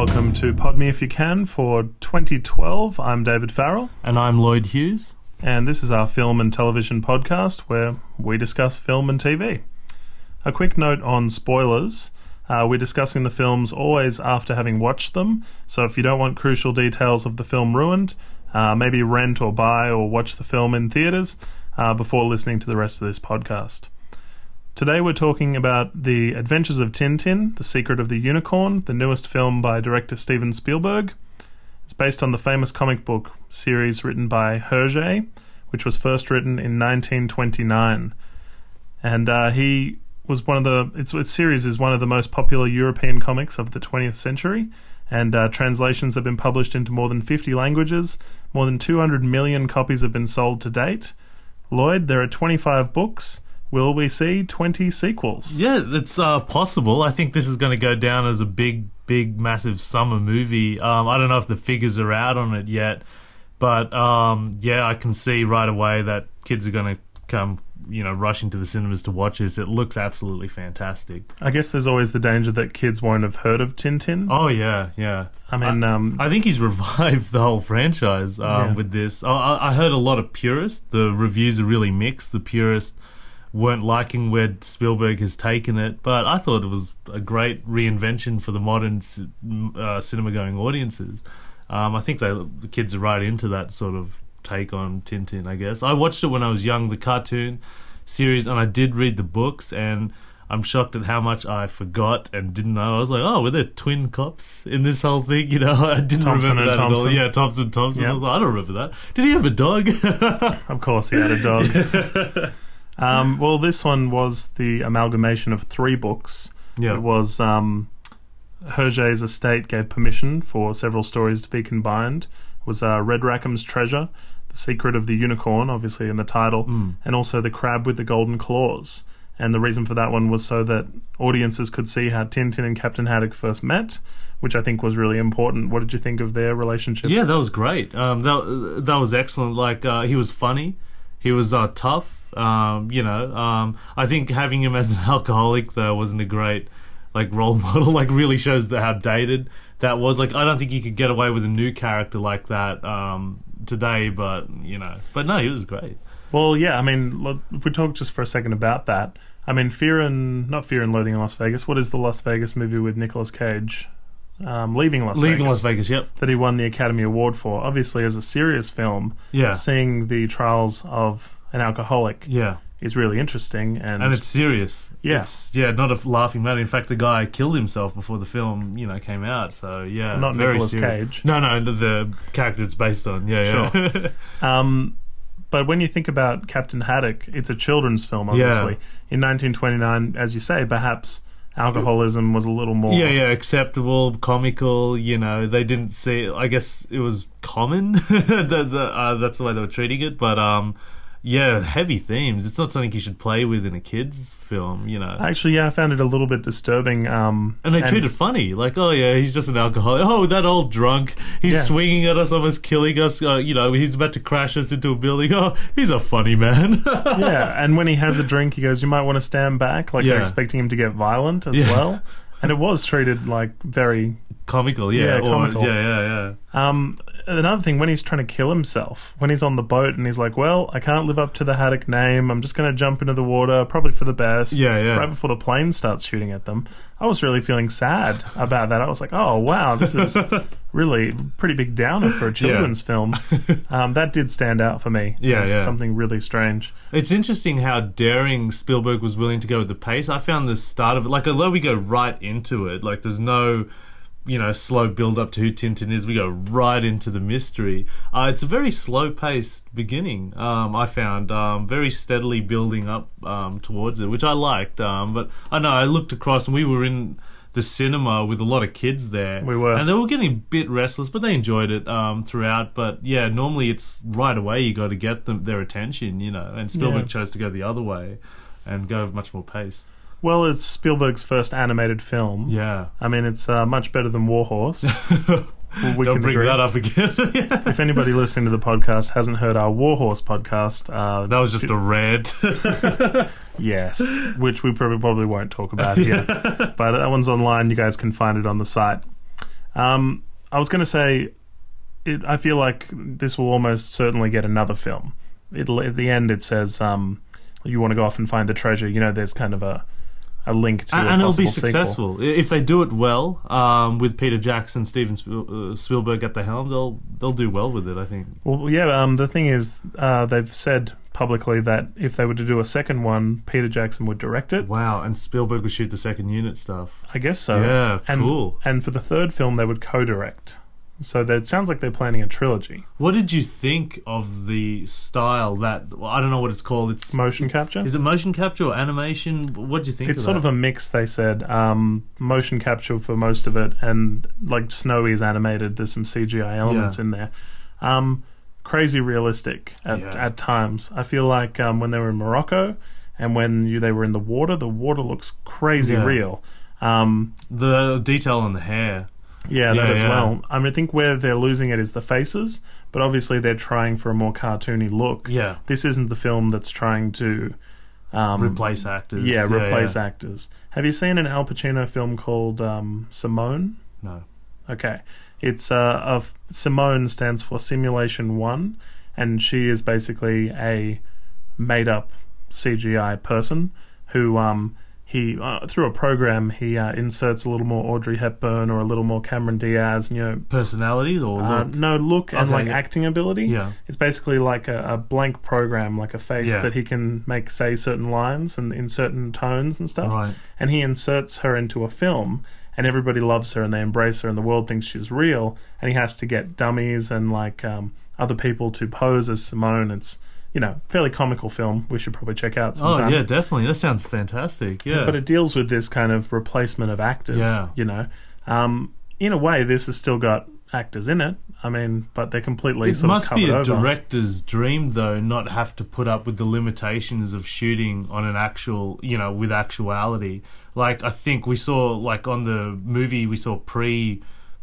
Welcome to Podme If You Can for 2012. I'm David Farrell. And I'm Lloyd Hughes. And this is our film and television podcast where we discuss film and TV. A quick note on spoilers. We're discussing the films always after having watched them. So if you don't want crucial details of the film ruined, maybe rent or buy or watch the film in theaters before listening to the rest of this podcast. Today we're talking about The Adventures of Tintin, The Secret of the Unicorn, the newest film by director Steven Spielberg. It's based on the famous comic book series written by Hergé, which was first written in 1929. And he was one of the... Its series is one of the most popular European comics of the 20th century, and translations have been published into more than 50 languages. More than 200 million copies have been sold to date. Lloyd, there are 25 books... Will we see 20 sequels? Yeah, that's possible. I think this is going to go down as a big, massive summer movie. I don't know if the figures are out on it yet, but yeah, I can see right away that kids are going to come, you know, rushing to the cinemas to watch this. It looks absolutely fantastic. I guess there's always the danger that kids won't have heard of Tintin. Oh, yeah, yeah. I mean... I think he's revived the whole franchise with this. I heard a lot of purists. The reviews are really mixed. The purists... weren't liking where Spielberg has taken it, but I thought it was a great reinvention for the modern cinema-going audiences. I think the kids are right into that sort of take on Tintin, I guess. I watched it when I was young, the cartoon series, and I did read the books, and I'm shocked at how much I forgot and didn't know. I was like, oh, were there twin cops in this whole thing? You know, I didn't remember that at all. Yeah, Thompson. Yep. I was like, I don't remember that. Did he have a dog? Of course he had a dog. Well, this one was the amalgamation of three books. Yeah. It was Hergé's estate gave permission for several stories to be combined. It was Red Rackham's Treasure, The Secret of the Unicorn, obviously in the title, and also The Crab with the Golden Claws. And the reason for that one was so that audiences could see how Tintin and Captain Haddock first met, which I think was really important. What did you think of their relationship? Yeah, that was great. That was excellent. Like, he was funny. He was tough. I think having him as an alcoholic though wasn't a great role model. Really shows how dated that was. I don't think you could get away with a new character like that today. But no, he was great. Well, yeah. I mean, look, if we talk just for a second about that, I mean, Fear and Loathing in Las Vegas. What is the Las Vegas movie with Nicolas Cage? Leaving Las Vegas, yep. That he won the Academy Award for. Obviously, as a serious film, seeing the trials of an alcoholic is really interesting. And it's serious. Yeah. It's, not a laughing matter. In fact, the guy killed himself before the film, came out. So, yeah. Not Nicolas Cage. No, the character it's based on. Yeah, sure. But when you think about Captain Haddock, it's a children's film, obviously. Yeah. In 1929, as you say, perhaps... alcoholism was a little more... Yeah, acceptable, comical, they didn't see... I guess it was common, that's the way they were treating it, but, heavy themes. It's not something you should play with in a kid's film, Actually, I found it a little bit disturbing. And they treat it funny, oh, yeah, he's just an alcoholic. Oh, that old drunk, he's swinging at us, almost killing us, he's about to crash us into a building. Oh, he's a funny man. Yeah, and when he has a drink, he goes, you might want to stand back, they're expecting him to get violent as well. And it was treated, very... comical, comical. Yeah. Another thing, when he's trying to kill himself, when he's on the boat and he's like, well, I can't live up to the Haddock name, I'm just going to jump into the water, probably for the best, right before the plane starts shooting at them. I was really feeling sad about that. I was like, oh, wow, this is really pretty big downer for a children's film. That did stand out for me. It's something really strange. It's interesting how daring Spielberg was willing to go with the pace. I found the start of it, although we go right into it, there's no... slow build-up to who Tintin is. We go right into the mystery. It's a very slow-paced beginning, I found, very steadily building up towards it, which I liked. But I know I looked across and we were in the cinema with a lot of kids there. We were. And they were getting a bit restless, but they enjoyed it throughout. But, yeah, normally it's right away you got to get their attention, and Spielberg chose to go the other way and go much more paced. Well, it's Spielberg's first animated film. Yeah. I mean, it's much better than War Horse. Don't bring that up again. If anybody listening to the podcast hasn't heard our War Horse podcast... that was just a rant. Yes, which we probably won't talk about here. But that one's online. You guys can find it on the site. I was going to say, I feel like this will almost certainly get another film. It'll, at the end, it says, you want to go off and find the treasure. You know, there's kind of a link to a possible sequel. And it'll be successful. If they do it well, with Peter Jackson, Steven Spielberg at the helm, they'll do well with it, I think. Well, yeah, the thing is, they've said publicly that if they were to do a second one, Peter Jackson would direct it. Wow, and Spielberg would shoot the second unit stuff. I guess so. Yeah, cool. And for the third film, they would co-direct. So that sounds like they're planning a trilogy. What did you think of the style that... Well, I don't know what it's called. It's motion capture? Is it motion capture or animation? What did you think of that? It's sort of a mix, they said. Motion capture for most of it, and like Snowy is animated. There's some CGI elements in there. Crazy realistic at times. I feel like when they were in Morocco and when they were in the water looks crazy real. The detail on the hair... Yeah, as well. I mean, I think where they're losing it is the faces, but obviously they're trying for a more cartoony look. Yeah. This isn't the film that's trying to... replace actors. Yeah, replace actors. Have you seen an Al Pacino film called Simone? No. Okay. It's Simone stands for Simulation 1, and she is basically a made-up CGI person who... He through a program, he inserts a little more Audrey Hepburn or a little more Cameron Diaz, you know, personality or look? No, look and like acting ability. Yeah, it's basically like a blank program, like a face that he can make say certain lines and in certain tones and stuff. Right. And he inserts her into a film, and everybody loves her and they embrace her, and the world thinks she's real. And he has to get dummies and like other people to pose as Simone. It's fairly comical film we should probably check out sometime. Oh, yeah, definitely. That sounds fantastic, yeah. But it deals with this kind of replacement of actors, in a way, this has still got actors in it, but they're completely sort of covered over. It must be a director's dream, though, not have to put up with the limitations of shooting on an actual, with actuality. Like, I think we saw, like, on the movie, we saw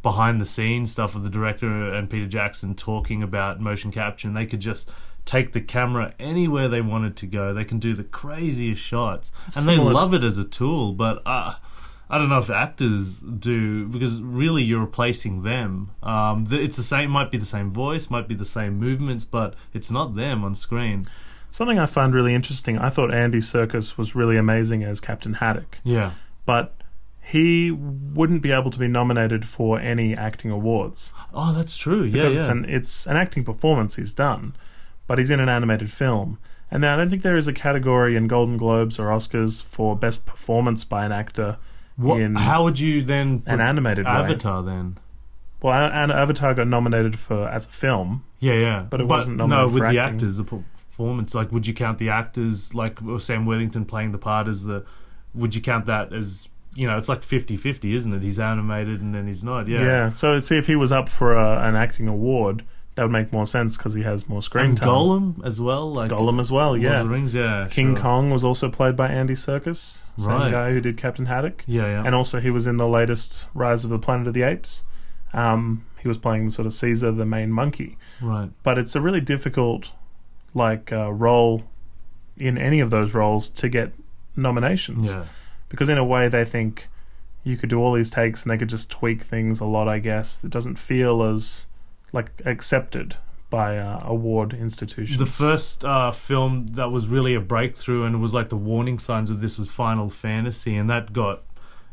behind-the-scenes stuff of the director and Peter Jackson talking about motion capture, and they could just... take the camera anywhere they wanted to go. They can do the craziest shots. They love it as a tool, but I don't know if actors do, because really you're replacing them. It's the same, might be the same voice, might be the same movements, but it's not them on screen. Something I find really interesting, I thought Andy Serkis was really amazing as Captain Haddock. Yeah. But he wouldn't be able to be nominated for any acting awards. Oh, that's true. Yeah, because it's an acting performance he's done. But he's in an animated film. And now I don't think there is a category in Golden Globes or Oscars for best performance by an actor How would you then put an animated Avatar way. Then? Well, Avatar got nominated as a film. Yeah. But it wasn't nominated for acting. No, with the actors, the performance. Like, would you count the actors, like Sam Worthington playing the part as would you count that as... it's like 50-50, isn't it? He's animated and then he's not, yeah. Yeah, so see if he was up for an acting award... That would make more sense because he has more screen time. Gollum as well? Gollum as well, yeah. Lord of the Rings, yeah. King Kong was also played by Andy Serkis, same guy who did Captain Haddock. Yeah. And also he was in the latest Rise of the Planet of the Apes. He was playing sort of Caesar, the main monkey. Right. But it's a really difficult role in any of those roles to get nominations. Yeah. Because in a way they think you could do all these takes and they could just tweak things a lot, I guess. It doesn't feel as... accepted by award institutions. The first film that was really a breakthrough and was the warning signs of this was Final Fantasy, and that got,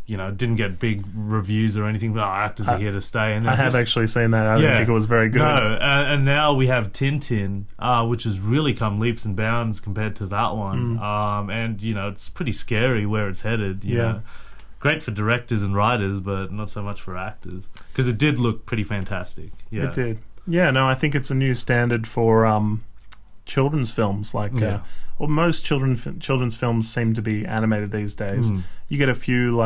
didn't get big reviews or anything, but actors are here to stay. And I have actually seen that. I didn't think it was very good. No, and now we have Tintin, which has really come leaps and bounds compared to that one. And, it's pretty scary where it's headed, you know. Great for directors and writers, but not so much for actors. Because it did look pretty fantastic. Yeah. It did. Yeah, no, I think it's a new standard for children's films. Most children's films seem to be animated these days. You get a few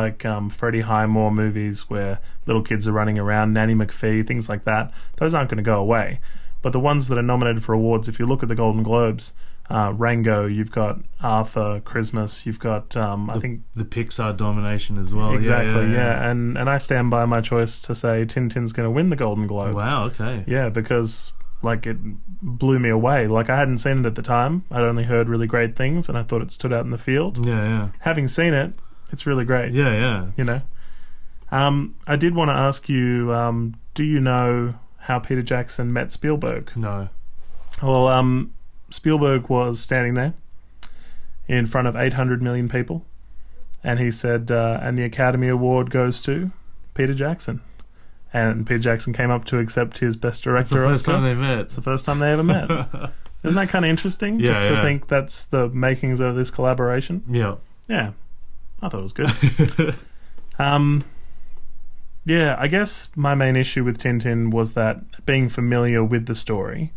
Freddie Highmore movies where little kids are running around, Nanny McPhee, things like that. Those aren't going to go away. But the ones that are nominated for awards, if you look at the Golden Globes... Rango, you've got Arthur, Christmas, you've got I think the Pixar domination as well. Exactly, yeah. And I stand by my choice to say Tintin's going to win the Golden Globe. Wow, okay. Yeah, because it blew me away. I hadn't seen it at the time. I'd only heard really great things, and I thought it stood out in the field. Yeah. Having seen it, it's really great. Yeah. I did want to ask you, do you know how Peter Jackson met Spielberg? No. Well, Spielberg was standing there in front of 800 million people, and he said, and the Academy Award goes to Peter Jackson. And Peter Jackson came up to accept his Best Director Oscar. It's the first time they met. It's the first time they ever met. Isn't that kind of interesting? Yeah, just to think that's the makings of this collaboration. Yeah. Yeah. I thought it was good. Yeah, I guess my main issue with Tintin was that being familiar with the story,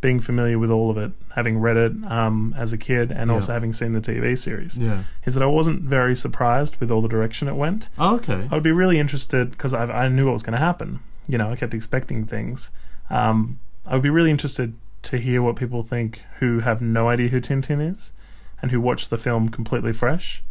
being familiar with all of it, having read it as a kid, and also having seen the TV series, is that I wasn't very surprised with all the direction it went. Oh, okay. I would be really interested, because I knew what was going to happen. You know, I kept expecting things. I would be really interested to hear what people think who have no idea who Tintin is and who watch the film completely fresh.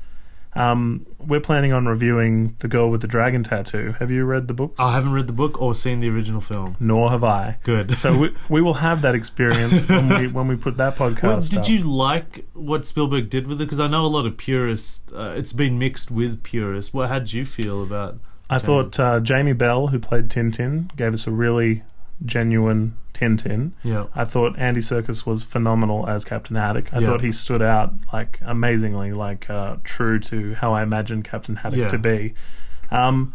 We're planning on reviewing The Girl with the Dragon Tattoo. Have you read the books? I haven't read the book or seen the original film. Nor have I. Good. So we will have that experience when we put that podcast up. Did you like what Spielberg did with it? Because I know a lot of purists, it's been mixed with purists. Well, how did you feel about it? I thought Jamie Bell, who played Tintin, gave us a really genuine Tintin. Yeah. I thought Andy Serkis was phenomenal as Captain Haddock. I thought he stood out like amazingly, like true to how I imagined Captain Haddock to be. On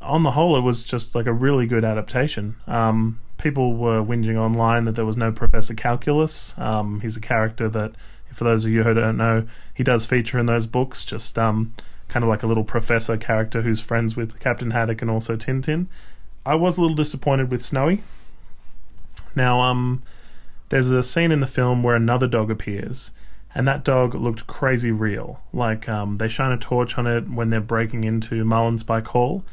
the whole, it was just like a really good adaptation. People were whinging online that there was no Professor Calculus. He's a character that, for those of you who don't know, he does feature in those books, just kind of like a little professor character who's friends with Captain Haddock and also Tintin. I was a little disappointed with Snowy. Now, there's a scene in the film where another dog appears, and that dog looked crazy real. Like, they shine a torch on it when they're breaking into Marlin Spike Hall,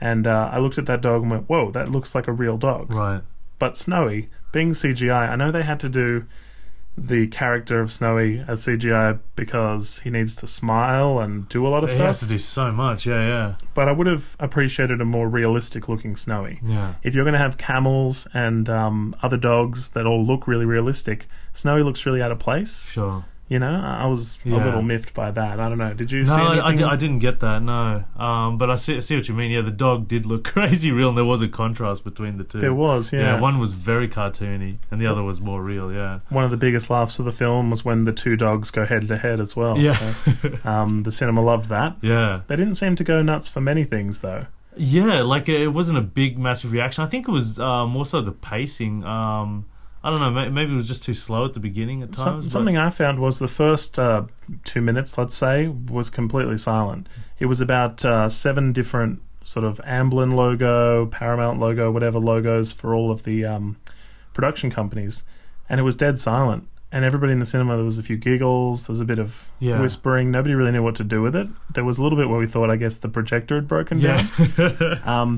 and I looked at that dog and went, whoa, that looks like a real dog. Right. But Snowy, being CGI, I know they had to do the character of Snowy as CGI because he needs to smile and do a lot of stuff. He has to do so much, But I would have appreciated a more realistic-looking Snowy. Yeah. If you're going to have camels and other dogs that all look really realistic, Snowy looks really out of place. Sure. You know, I was a little miffed by that. I don't know. Did you see anything? No, I didn't get that, no. But I see what you mean. Yeah, the dog did look crazy real, and there was a contrast between the two. There was, yeah. One was very cartoony, and the other was more real, One of the biggest laughs of the film was when the two dogs go head-to-head as well. Yeah. So, the cinema loved that. Yeah. They didn't seem to go nuts for many things, though. Yeah, like it wasn't a big, massive reaction. I think it was more so the pacing. I don't know, maybe it was just too slow at the beginning at times. Something I found was the first 2 minutes, let's say, was completely silent. It was about 7 different sort of Amblin logo, Paramount logo, whatever logos for all of the production companies, and it was dead silent. And everybody in the cinema, there was a few giggles, there was a bit of whispering. Nobody really knew what to do with it. There was a little bit where we thought, I guess, the projector had broken down.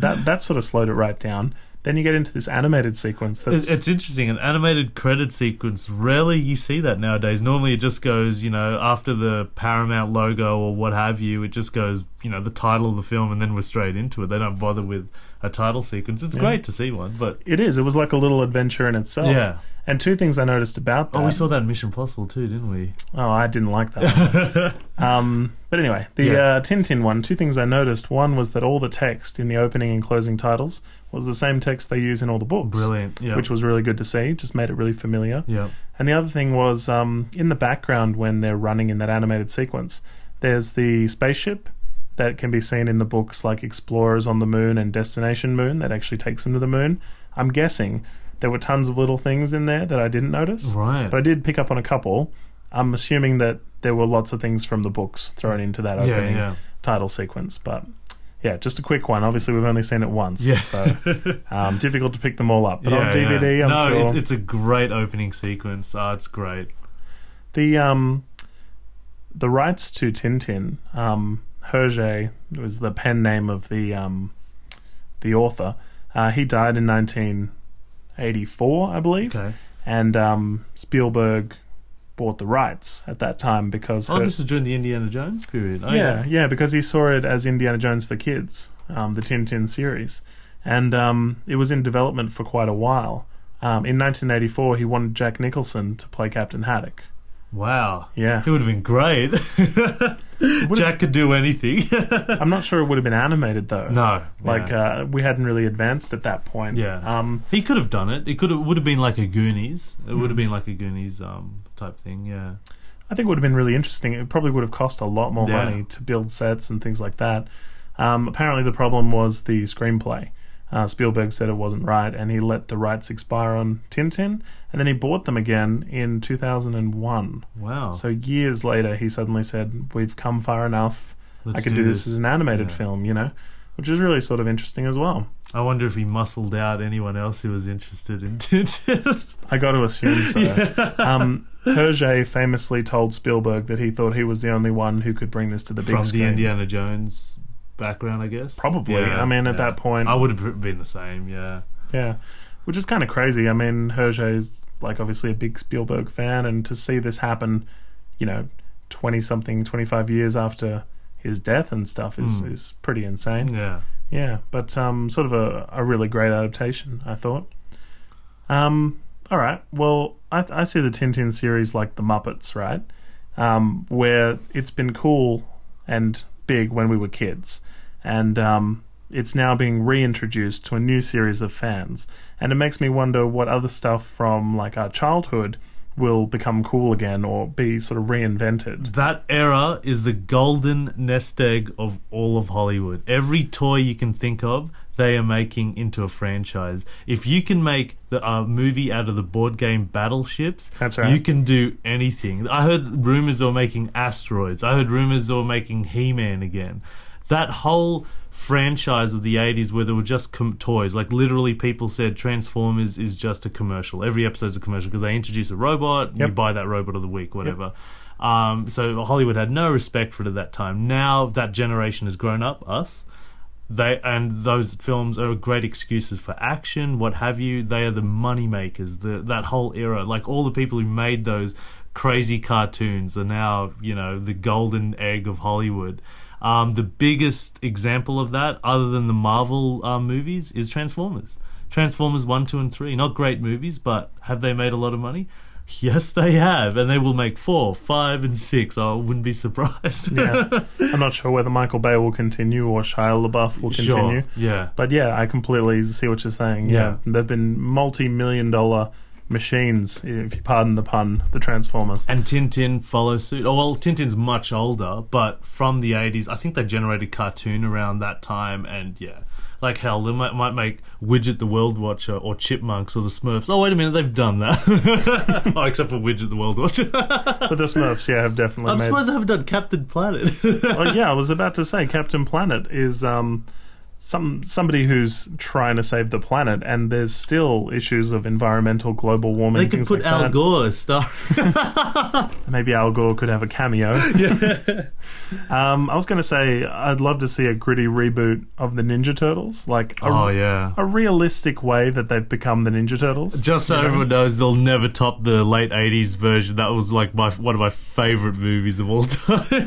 That sort of slowed it right down. Then you get into this animated sequence. It's interesting. An animated credit sequence, rarely you see that nowadays. Normally it just goes, after the Paramount logo or what have you, it just goes, the title of the film, and then we're straight into it. They don't bother with a title sequence. It's great to see one, but it is. It was like a little adventure in itself. Yeah. And 2 things I noticed about that. Oh, we saw that in Mission Possible too, didn't we? Oh, I didn't like that one. But anyway, the Tintin one, 2 things I noticed. One was that all the text in the opening and closing titles was the same text they use in all the books. Brilliant, yeah. Which was really good to see, just made it really familiar. Yeah. And the other thing was in the background when they're running in that animated sequence, there's the spaceship that can be seen in the books like Explorers on the Moon and Destination Moon that actually takes them to the moon. I'm guessing there were tons of little things in there that I didn't notice. Right. But I did pick up on a couple. I'm assuming that there were lots of things from the books thrown into that opening title sequence. But, just a quick one. Obviously, we've only seen it once. Yeah. So difficult to pick them all up. But on DVD, I'm sure. No, it's a great opening sequence. It's great. The rights to Tintin... Hergé was the pen name of the author. He died in 1984, I believe. Okay. And Spielberg bought the rights at that time because... Oh, this is during the Indiana Jones period. Oh, yeah, because he saw it as Indiana Jones for kids, the Tintin series. And it was in development for quite a while. In 1984, he wanted Jack Nicholson to play Captain Haddock. Wow. Yeah. It would have been great. Jack could do anything. I'm not sure it would have been animated, though. No. Like, yeah. We hadn't really advanced at that point. Yeah. He could have done it. It would have been like a Goonies. It would have been like a Goonies type thing, yeah. I think it would have been really interesting. It probably would have cost a lot more money to build sets and things like that. Apparently the problem was the screenplay. Spielberg said it wasn't right, and he let the rights expire on Tintin, and then he bought them again in 2001. Wow. So years later, he suddenly said, we've come far enough. I could do this as an animated film, you know, which is really sort of interesting as well. I wonder if he muscled out anyone else who was interested in Tintin. I got to assume so. Yeah. Hergé famously told Spielberg that he thought he was the only one who could bring this to the big screen. From the Indiana Jones background, I guess. Probably. Yeah, I mean, at that point, I would have been the same. Yeah. Yeah, which is kind of crazy. I mean, Hergé is like obviously a big Spielberg fan, and to see this happen, you know, 25 years after his death and stuff is pretty insane. Yeah. Yeah, but sort of a really great adaptation, I thought. All right. Well, I see the Tintin series like the Muppets, right? Where it's been cool and big when we were kids, and it's now being reintroduced to a new series of fans, and it makes me wonder what other stuff from like our childhood will become cool again or be sort of reinvented. That era is the golden nest egg of all of Hollywood. Every toy you can think of, they are making into a franchise. If you can make the movie out of the board game Battleships, that's right, you can do anything. I heard rumors they were making Asteroids. I heard rumors they were making He-Man again. That whole franchise of the 80s where there were just toys. Like, literally people said Transformers is just a commercial. Every episode's a commercial because they introduce a robot, you buy that robot of the week, whatever. Yep. So Hollywood had no respect for it at that time. Now that generation has grown up, us. And those films are great excuses for action, what have you. They are the money makers, that whole era. Like, all the people who made those crazy cartoons are now, you know, the golden egg of Hollywood. The biggest example of that, other than the Marvel movies, is Transformers. Transformers 1, 2, and 3. Not great movies, but have they made a lot of money? Yes, they have. And they will make 4, 5, and 6. I wouldn't be surprised. Yeah. I'm not sure whether Michael Bay will continue or Shia LaBeouf will continue. Sure, yeah. But yeah, I completely see what you're saying. Yeah. They've been multi-million-dollar machines, if you pardon the pun, the Transformers. And Tintin follows suit. Oh, well, Tintin's much older, but from the 80s, I think they generated cartoon around that time, and yeah, like hell, they might make Widget the World Watcher or Chipmunks or the Smurfs. Oh, wait a minute, they've done that. Oh, except for Widget the World Watcher. But the Smurfs, yeah, have definitely I'm surprised they haven't done Captain Planet. Oh, yeah, I was about to say, Captain Planet is somebody who's trying to save the planet, and there's still issues of environmental global warming. They could put like Al Gore as star. Maybe Al Gore could have a cameo. Yeah. I was going to say I'd love to see a gritty reboot of the Ninja Turtles, like a realistic way that they've become the Ninja Turtles. Just so everyone knows, they'll never top the late 80s version. That was like one of my favourite movies of all time.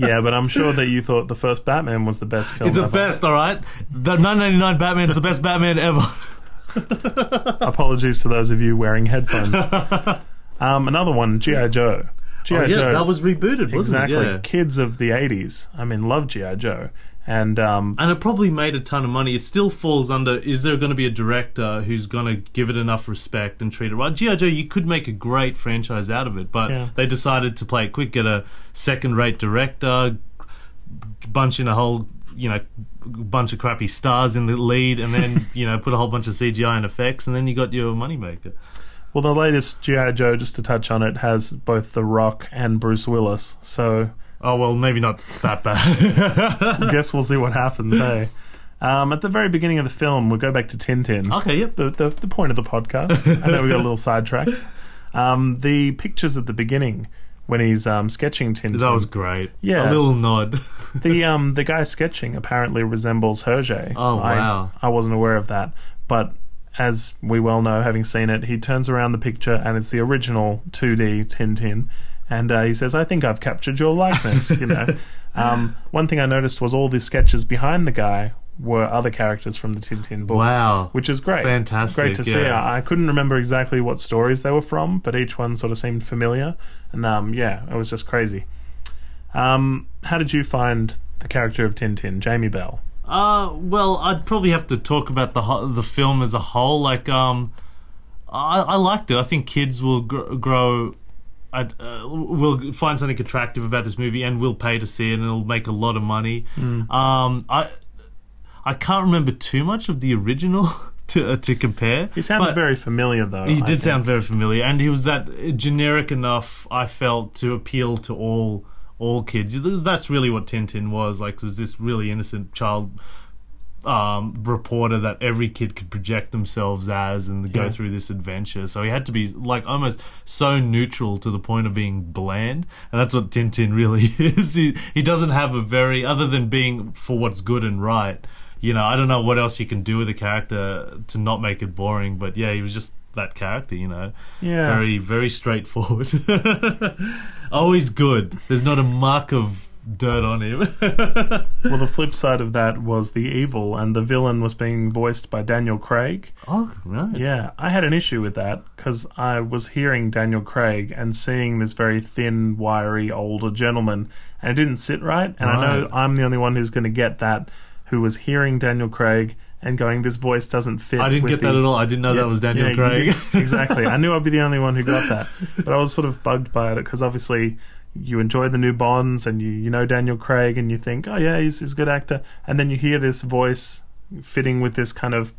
Yeah, but I'm sure that you thought the first Batman was the best film. It's the best, all right? The 1999 Batman is the best Batman ever. Apologies to those of you wearing headphones. Another one, G.I. Joe. G.I. Joe. That was rebooted, wasn't it? Exactly. Yeah. Kids of the 80s, I mean, love G.I. Joe. And it probably made a ton of money. It still falls under, is there going to be a director who's going to give it enough respect and treat it right? G.I. Joe, you could make a great franchise out of it, but they decided to play it quick, get a second-rate director, bunch in a whole, you know, bunch of crappy stars in the lead, and then, you know, put a whole bunch of CGI and effects, and then you got your moneymaker. Well, the latest G.I. Joe, just to touch on it, has both The Rock and Bruce Willis, so... Oh, well, maybe not that bad. Guess we'll see what happens, hey? At the very beginning of the film, we'll go back to Tintin. Okay, yep. The point of the podcast. I know we got a little sidetracked. The pictures at the beginning... when he's sketching Tintin. That was great. Yeah. A little nod. The guy sketching apparently resembles Hergé. Oh, wow. I wasn't aware of that. But as we well know, having seen it, he turns around the picture and it's the original 2D Tintin. And he says, I think I've captured your likeness, you know. One thing I noticed was all the sketches behind the guy were other characters from the Tintin books. Wow. Which is great. Fantastic. Great to see. I couldn't remember exactly what stories they were from, but each one sort of seemed familiar. And it was just crazy. How did you find the character of Tintin, Jamie Bell? Well, I'd probably have to talk about the film as a whole. Like, I liked it. I think kids will grow... will find something attractive about this movie and will pay to see it, and it'll make a lot of money. I can't remember too much of the original to compare. He sounded very familiar, though. He did sound very familiar, and he was that generic enough, I felt, to appeal to all kids. That's really what Tintin was. Like, there's this really innocent child reporter that every kid could project themselves as and go through this adventure. So he had to be like almost so neutral to the point of being bland, and that's what Tintin really is. He doesn't have a very, other than being for what's good and right, I don't know what else you can do with a character to not make it boring, but he was just that character, very, very straightforward. Always good. There's not a mark of dirt on him. Well, the flip side of that was the evil, and the villain was being voiced by Daniel Craig. Oh, right. Yeah, I had an issue with that because I was hearing Daniel Craig and seeing this very thin, wiry, older gentleman, and it didn't sit right. And right. I know I'm the only one who's going to get that, who was hearing Daniel Craig and going, this voice doesn't fit. I didn't get that at all. I didn't know that was Daniel Craig. Exactly. I knew I'd be the only one who got that. But I was sort of bugged by it because obviously... you enjoy the new Bonds and you know Daniel Craig and you think, oh yeah, he's a good actor, and then you hear this voice fitting with this kind of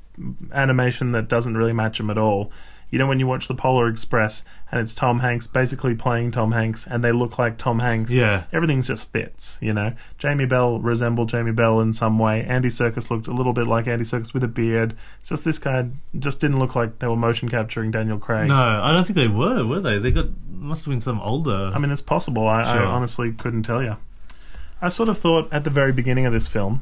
animation that doesn't really match him at all. When you watch The Polar Express and it's Tom Hanks basically playing Tom Hanks and they look like Tom Hanks, everything just fits. Jamie Bell resembled Jamie Bell in some way. Andy Serkis looked a little bit like Andy Serkis with a beard. It's just this guy just didn't look like they were motion capturing Daniel Craig. No, I don't think they were they? They must have been some older. I mean, it's possible. I honestly couldn't tell you. I sort of thought at the very beginning of this film,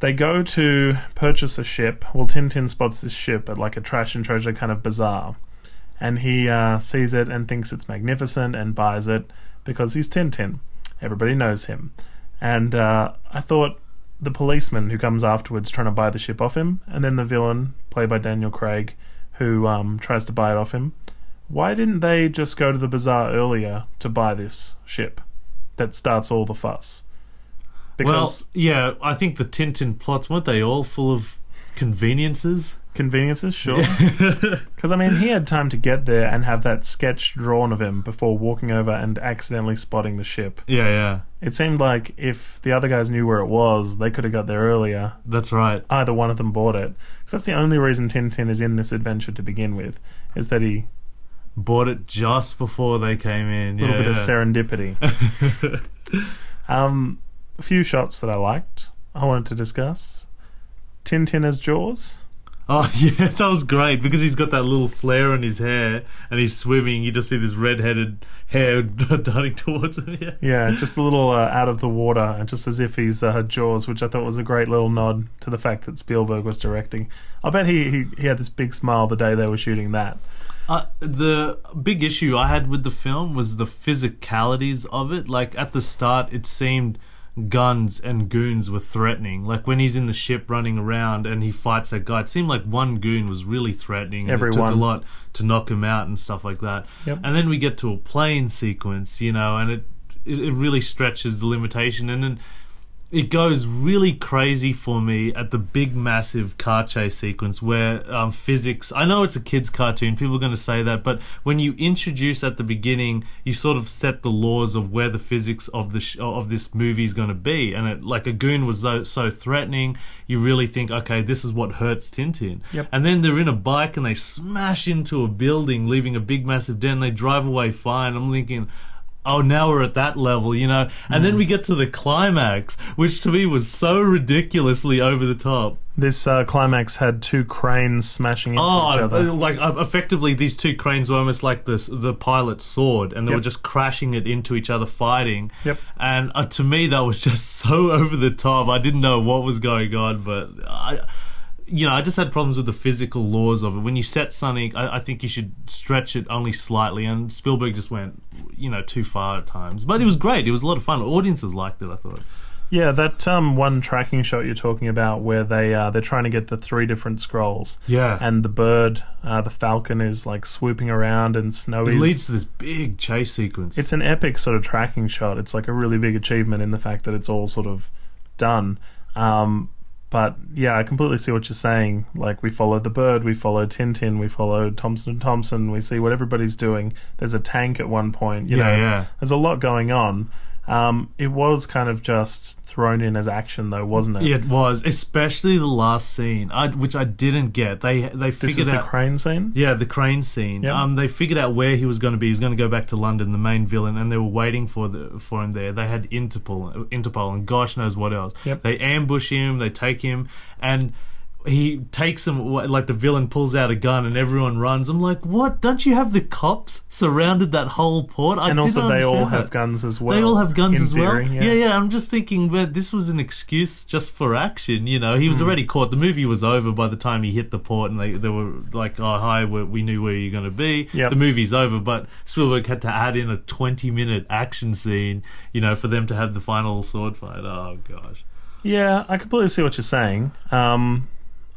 they go to purchase a ship. Well, Tintin spots this ship at like a trash and treasure kind of bazaar. And he sees it and thinks it's magnificent and buys it because he's Tintin. Everybody knows him. And I thought the policeman who comes afterwards trying to buy the ship off him, and then the villain, played by Daniel Craig, who tries to buy it off him. Why didn't they just go to the bazaar earlier to buy this ship that starts all the fuss? Because, I think the Tintin plots, weren't they all full of conveniences? Conveniences, sure. Because, he had time to get there and have that sketch drawn of him before walking over and accidentally spotting the ship. Yeah. It seemed like if the other guys knew where it was, they could have got there earlier. That's right. Either one of them bought it. Because that's the only reason Tintin is in this adventure to begin with, is that he... bought it just before they came in. A little bit of serendipity. A few shots that I liked, I wanted to discuss. Tintin as Jaws. Oh, yeah, that was great, because he's got that little flare in his hair and he's swimming. You just see this red-headed hair darting towards him. Yeah, just a little out of the water, just as if he's Jaws, which I thought was a great little nod to the fact that Spielberg was directing. I bet he had this big smile the day they were shooting that. The big issue I had with the film was the physicalities of it. Like, at the start, it seemed... guns and goons were threatening. Like when he's in the ship running around and he fights that guy, it seemed like one goon was really threatening. Everyone. It took a lot to knock him out and stuff like that. Yep. And then we get to a plane sequence, and it really stretches the limitation. And then it goes really crazy for me at the big massive car chase sequence where physics... I know it's a kid's cartoon, people are going to say that, but when you introduce at the beginning, you sort of set the laws of where the physics of this movie is going to be, and a goon was so threatening, you really think, okay, this is what hurts Tintin. Yep. And then they're in a bike and they smash into a building, leaving a big massive dent, they drive away fine. I'm thinking... oh, now we're at that level, And then we get to the climax, which to me was so ridiculously over the top. This climax had two cranes smashing into each other. Effectively, these two cranes were almost like the pilot's sword, and they were just crashing it into each other, fighting. Yep. And to me, that was just so over the top. I didn't know what was going on, but... I just had problems with the physical laws of it. When you set something, I think you should stretch it only slightly, and Spielberg just went, too far at times. But it was great. It was a lot of fun. Audiences liked it, I thought. Yeah, that one tracking shot you're talking about where they're trying to get the three different scrolls. Yeah. And the bird, the falcon, is like swooping around, and Snowy's... It leads to this big chase sequence. It's an epic sort of tracking shot. It's like a really big achievement in the fact that it's all sort of done. But yeah, I completely see what you're saying. Like, we follow the bird, we follow Tintin, we follow Thompson and Thompson, we see what everybody's doing. There's a tank at one point. You know, there's a lot going on. It was kind of just thrown in as action, though, wasn't it? It was, especially the last scene, which I didn't get. They figured out... This is the crane scene? Yeah, the crane scene. Yep. They figured out where he was going to be. He was going to go back to London, the main villain, and they were waiting for him there. They had Interpol, and gosh knows what else. Yep. They ambush him, they take him, and... He takes him, like the villain pulls out a gun and everyone runs. I'm like, what? Don't you have the cops surrounded that whole port? And also they all have guns as well. They all have guns as well. Yeah, I'm just thinking, man, this was an excuse just for action, you know. He was already caught. The movie was over by the time he hit the port, and they were like, oh, hi, we knew where you're going to be. Yep. The movie's over, but Spielberg had to add in a 20-minute action scene, you know, for them to have the final sword fight. Oh, gosh. Yeah, I completely see what you're saying.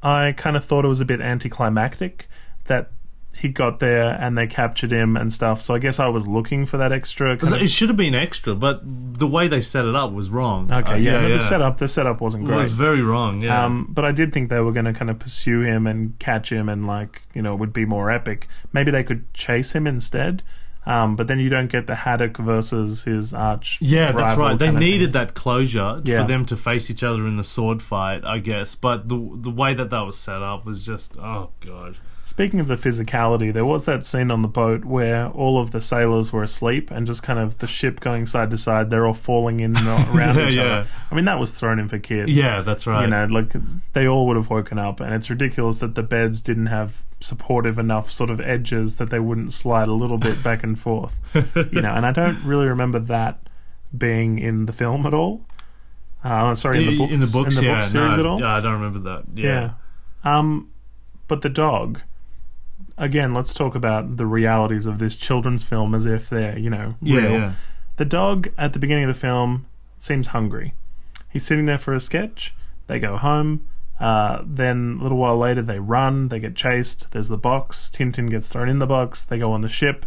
I kind of thought it was a bit anticlimactic that he got there and they captured him and stuff. So I guess I was looking for that extra. It should have been extra, but the way they set it up was wrong. Okay, The setup wasn't great. It was very wrong. Yeah, but I did think they were going to kind of pursue him and catch him, and it would be more epic. Maybe they could chase him instead. But then you don't get the Haddock versus his arch rival. Yeah, that's right. They needed that closure for them to face each other in the sword fight, I guess. But the way that was set up was just, oh, God. Speaking of the physicality, there was that scene on the boat where all of the sailors were asleep and just kind of the ship going side to side, they're all falling in around each other. I mean, that was thrown in for kids. Yeah, that's right. You know, like, they all would have woken up, and it's ridiculous that the beds didn't have supportive enough sort of edges that they wouldn't slide a little bit back and forth. You know, and I don't really remember that being in the film at all. Sorry, in the book series at all. Yeah, I don't remember that. Yeah. But the dog... Again, let's talk about the realities of this children's film as if they're, you know, real. Yeah. The dog at the beginning of the film seems hungry. He's sitting there for a sketch. They go home. Then a little while later, they run. They get chased. There's the box. Tintin gets thrown in the box. They go on the ship.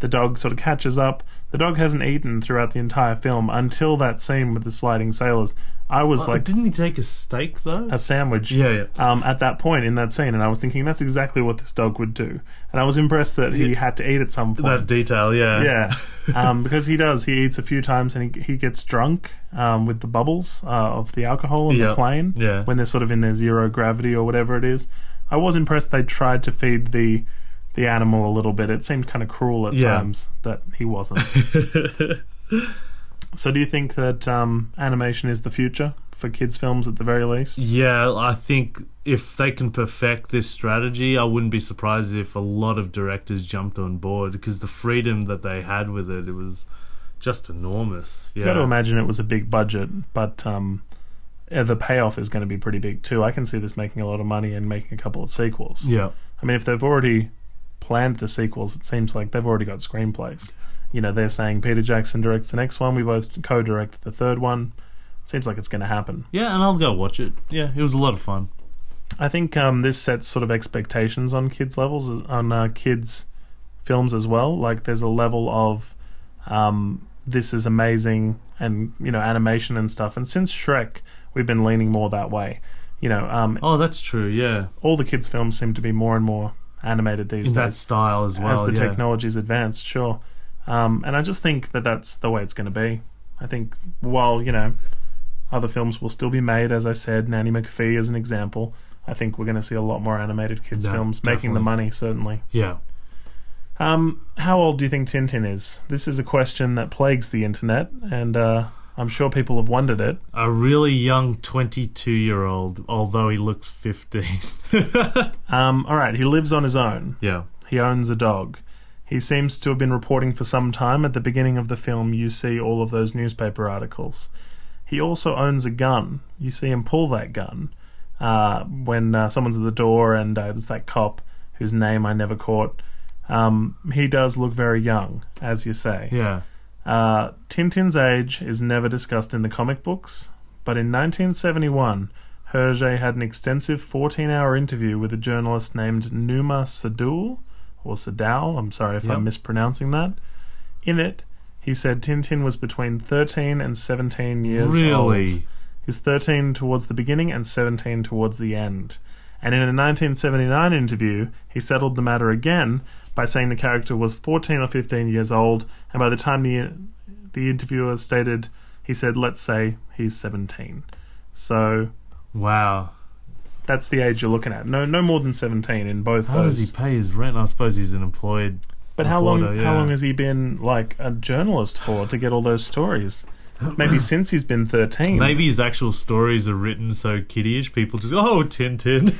The dog sort of catches up. The dog hasn't eaten throughout the entire film until that scene with the sliding sailors. I was didn't he take a steak though? A sandwich. Yeah. At that point in that scene, and I was thinking that's exactly what this dog would do, and I was impressed that he had to eat at some point. That detail, yeah. Because he does. He eats a few times, and he gets drunk with the bubbles of the alcohol on the plane when they're sort of in their zero gravity or whatever it is. I was impressed they tried to feed the animal a little bit. It seemed kind of cruel at times that he wasn't. So do you think that animation is the future for kids' films at the very least? Yeah, I think if they can perfect this strategy, I wouldn't be surprised if a lot of directors jumped on board, because the freedom that they had with it was just enormous. Yeah. You've got to imagine it was a big budget, but... the payoff is going to be pretty big too. I can see this making a lot of money and making a couple of sequels. Yeah, I mean, if they've already planned the sequels, it seems like they've already got screenplays. You know, they're saying Peter Jackson directs the next one, we both co-direct the third one. It seems like it's going to happen. Yeah, and I'll go watch it. Yeah, it was a lot of fun. I think this sets sort of expectations on kids' levels, on kids' films as well. Like, there's a level of this is amazing, and, you know, animation and stuff. And since Shrek, we've been leaning more that way, you know. Oh, that's true. Yeah, all the kids' films seem to be more and more animated these days. In that style as well, as the technology's advanced, sure. And I just think that that's the way it's going to be. I think while, you know, other films will still be made, as I said, Nanny McPhee is an example. I think we're going to see a lot more animated kids' films making the money, certainly. Yeah. How old do you think Tintin is? This is a question that plagues the internet, and I'm sure people have wondered it. A really young 22-year-old, although he looks 15. All right, he lives on his own. Yeah. He owns a dog. He seems to have been reporting for some time. At the beginning of the film, you see all of those newspaper articles. He also owns a gun. You see him pull that gun when someone's at the door, and it's that cop whose name I never caught. He does look very young, as you say. Yeah. Tintin's age is never discussed in the comic books, But in 1971, Hergé had an extensive 14-hour interview with a journalist named Numa Sadul, or Sadal, I'm sorry if I'm mispronouncing that. In it, he said Tintin was between 13 and 17 years old. Really? He's 13 towards the beginning and 17 towards the end. And in a 1979 interview, he settled the matter again by saying the character was 14 or 15 years old, and by the time the interviewer stated, he said, let's say he's 17. So... wow. That's the age you're looking at. No more than 17 in both how those. How does he pay his rent? I suppose he's an employed... but how long has he been, like, a journalist for to get all those stories? Maybe since he's been 13. Maybe his actual stories are written so kiddie-ish, people just go, oh, Tintin.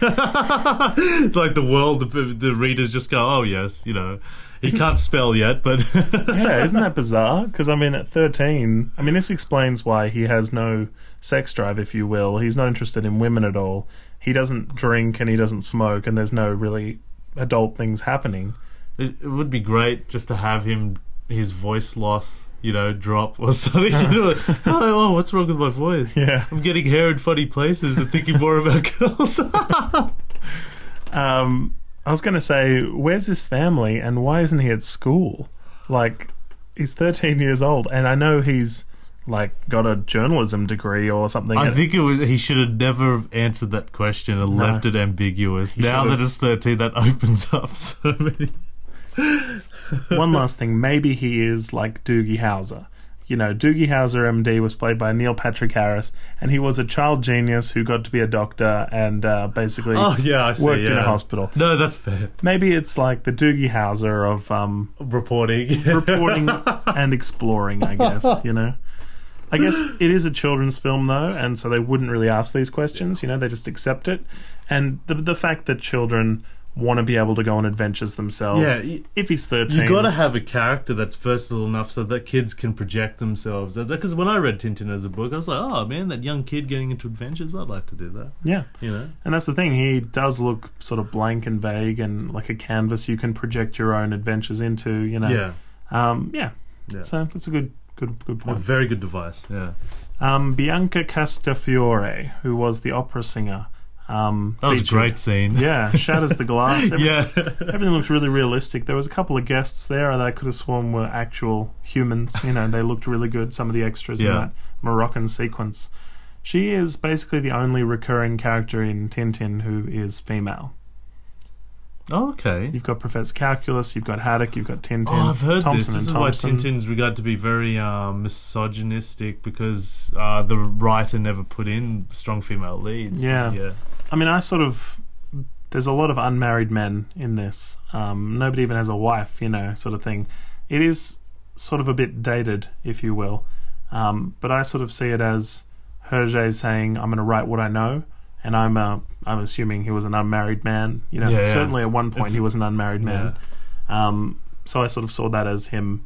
Like the world, the readers just go, oh, yes, you know, he can't spell yet, but... yeah, isn't that bizarre? Because, I mean, at 13, I mean, this explains why he has no sex drive, if you will. He's not interested in women at all. He doesn't drink and he doesn't smoke, and there's no really adult things happening. It would be great just to have him, his voice loss... you know, drop or something. Oh, what's wrong with my voice? Yeah, I'm getting hair in funny places and thinking more about girls. I was going to say, where's his family and why isn't he at school? Like, he's 13 years old, and I know he's like got a journalism degree or something. I think he should have never answered that question and left it ambiguous. Now that it's 13, that opens up so many. One last thing, maybe he is like Doogie Howser. You know, Doogie Howser MD was played by Neil Patrick Harris, and he was a child genius who got to be a doctor and basically worked in a hospital. No, that's fair. Maybe it's like the Doogie Howser of reporting and exploring, I guess, you know. I guess it is a children's film, though, and so they wouldn't really ask these questions, you know, they just accept it. And the fact that children... want to be able to go on adventures themselves. Yeah, if he's 13, you got to have a character that's versatile enough so that kids can project themselves. Because when I read Tintin as a book, I was like, oh man, that young kid getting into adventures, I'd like to do that. Yeah, you know. And that's the thing; he does look sort of blank and vague, and like a canvas you can project your own adventures into. You know. Yeah. So that's a good point. A very good device. Yeah. Bianca Castafiore, who was the opera singer. That was featured. A great scene. Yeah, shatters the glass. Everything looks really realistic. There was a couple of guests there that I could have sworn were actual humans. You know, they looked really good, some of the extras in that Moroccan sequence. She is basically the only recurring character in Tintin who is female. Oh, okay. You've got Professor Calculus, you've got Haddock, you've got Tintin. Oh, I've heard Thompson this. This is why Tintin's regarded to be very misogynistic, because the writer never put in strong female leads. Yeah. I mean, there's a lot of unmarried men in this. Nobody even has a wife, you know, sort of thing. It is sort of a bit dated, if you will. But I sort of see it as Hergé saying, I'm going to write what I know. And I'm assuming he was an unmarried man. You know, certainly at one point he was an unmarried man. Yeah. So I sort of saw that as him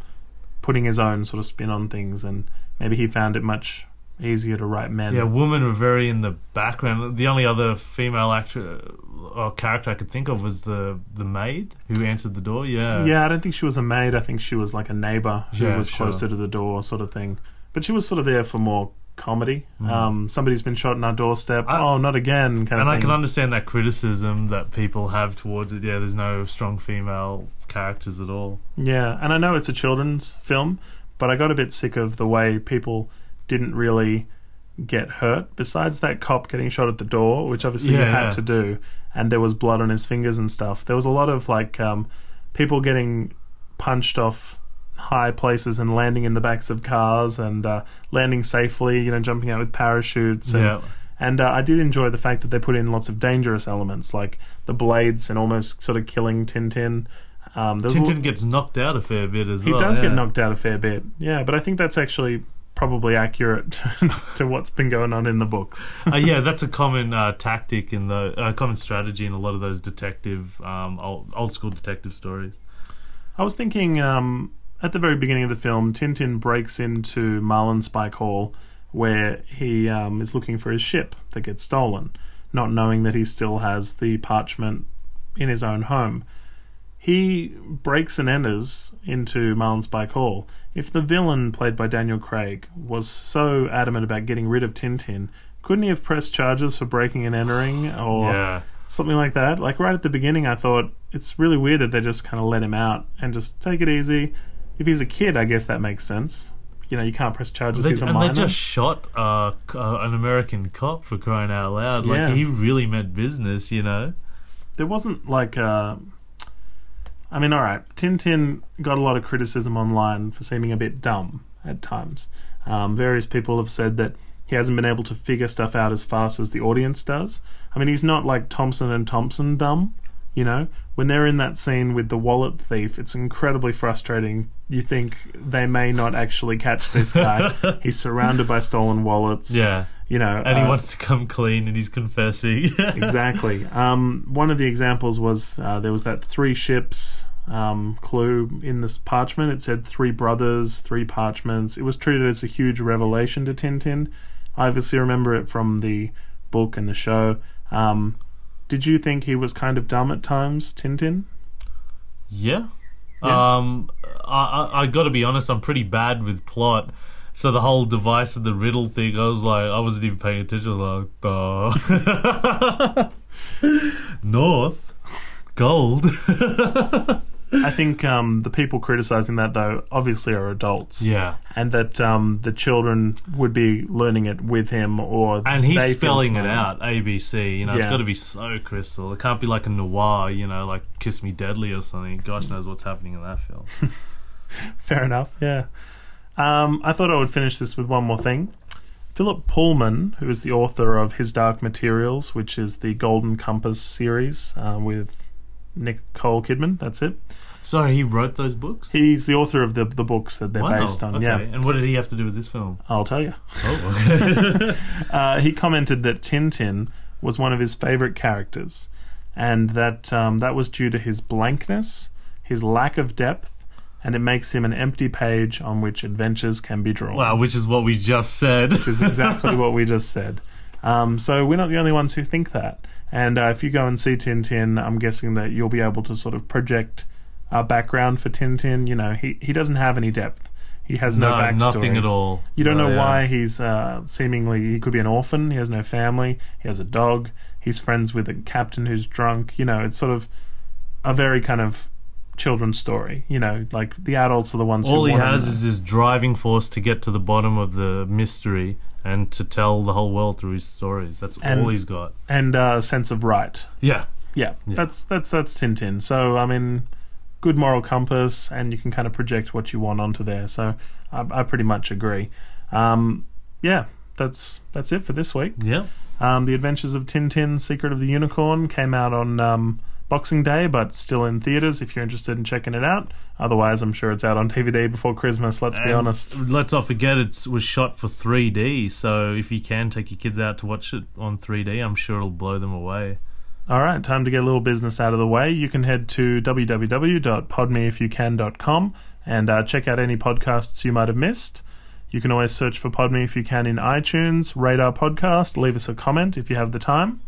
putting his own sort of spin on things, and maybe he found it much easier to write men. Yeah, women were very in the background. The only other female actor or character I could think of was the maid who answered the door. Yeah. Yeah, I don't think she was a maid. I think she was like a neighbour who was closer to the door, sort of thing. But she was sort of there for more comedy. Somebody's been shot in our doorstep. Oh, not again! Kind of thing. I can understand that criticism that people have towards it. Yeah, there's no strong female characters at all. Yeah, and I know it's a children's film, but I got a bit sick of the way people didn't really get hurt. Besides that cop getting shot at the door, which obviously he had to do, and there was blood on his fingers and stuff. There was a lot of like people getting punched off high places and landing in the backs of cars and landing safely, you know, jumping out with parachutes. And, I did enjoy the fact that they put in lots of dangerous elements, like the blades and almost sort of killing Tintin. Tintin gets knocked out a fair bit as well. He does get knocked out a fair bit, but I think that's actually probably accurate to what's been going on in the books. That's a common tactic in the common strategy in a lot of those detective, old school detective stories. I was thinking... at the very beginning of the film, Tintin breaks into Marlin Spike Hall, where he is looking for his ship that gets stolen, not knowing that he still has the parchment in his own home. He breaks and enters into Marlin Spike Hall. If the villain, played by Daniel Craig, was so adamant about getting rid of Tintin, couldn't he have pressed charges for breaking and entering or something like that? Like, right at the beginning, I thought, it's really weird that they just kind of let him out and just take it easy. If he's a kid, I guess that makes sense. You know, you can't press charges. He's a minor. And they just shot an American cop, for crying out loud. Yeah. Like, he really meant business, you know? There wasn't, like... I mean, all right, Tintin got a lot of criticism online for seeming a bit dumb at times. Various people have said that he hasn't been able to figure stuff out as fast as the audience does. I mean, he's not like Thompson and Thompson dumb, you know? When they're in that scene with the wallet thief, it's incredibly frustrating. You think they may not actually catch this guy. He's surrounded by stolen wallets. Yeah. You know, and he wants to come clean and he's confessing. Exactly. One of the examples was there was that three ships clue in this parchment. It said three brothers, three parchments. It was treated as a huge revelation to Tintin. I obviously remember it from the book and the show. Did you think he was kind of dumb at times, Tintin? Yeah. I got to be honest, I'm pretty bad with plot. So the whole device of the riddle thing, I was like, I wasn't even paying attention. Like, North, gold. I think the people criticizing that, though, obviously are adults. Yeah. And that the children would be learning it with him, or and he's spelling it out, ABC. You know, yeah. It's got to be so crystal. It can't be like a noir, you know, like Kiss Me Deadly or something. Gosh knows what's happening in that film. Fair enough, yeah. I thought I would finish this with one more thing. Philip Pullman, who is the author of His Dark Materials, which is the Golden Compass series with Nicole Kidman, that's it. Sorry, he wrote those books? He's the author of the books that they're based on. Okay. Yeah. And what did he have to do with this film? I'll tell you. Oh, okay. He commented that Tintin was one of his favourite characters, and that that was due to his blankness, his lack of depth, and it makes him an empty page on which adventures can be drawn. Wow, which is what we just said. Which is exactly what we just said. So we're not the only ones who think that. And if you go and see Tintin, I'm guessing that you'll be able to sort of project a background for Tintin. You know, he doesn't have any depth. He has no backstory. Nothing at all. You don't know why he's seemingly... He could be an orphan. He has no family. He has a dog. He's friends with a captain who's drunk. You know, it's sort of a very kind of... children's story, you know, like the adults are the ones all who he has is this driving force to get to the bottom of the mystery and to tell the whole world through his stories. That's all he's got, and a sense of right. Yeah. That's Tintin. So I mean, good moral compass, and you can kind of project what you want onto there. So I pretty much agree. That's it for this week. The Adventures of Tintin, Secret of the Unicorn came out on Boxing Day, but still in theaters if you're interested in checking it out. Otherwise, I'm sure it's out on DVD before Christmas, let's be honest. Let's not forget it was shot for 3D, so if you can take your kids out to watch it on 3D, I'm sure it'll blow them away. All right, time to get a little business out of the way. You can head to www.podmeifyoucan.com and check out any podcasts you might have missed. You can always search for Podme If You Can in iTunes, rate our podcast, leave us a comment if you have the time.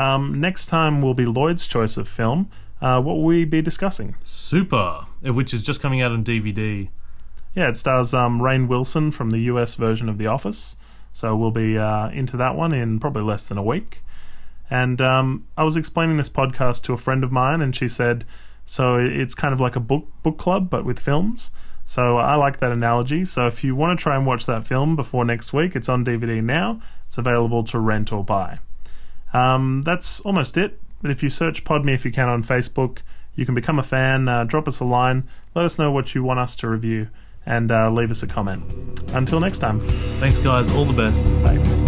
Next time will be Lloyd's choice of film. What will we be discussing? Super, which is just coming out on DVD. Yeah, it stars Rainn Wilson from the US version of The Office. So we'll be into that one in probably less than a week. And I was explaining this podcast to a friend of mine, and she said, so it's kind of like a book club, but with films. So I like that analogy. So if you want to try and watch that film before next week, it's on DVD now. It's available to rent or buy. That's almost it, but if you search Podme If You Can on Facebook, you can become a fan, drop us a line, let us know what you want us to review, and leave us a comment. Until next time. Thanks guys, all the best. Bye.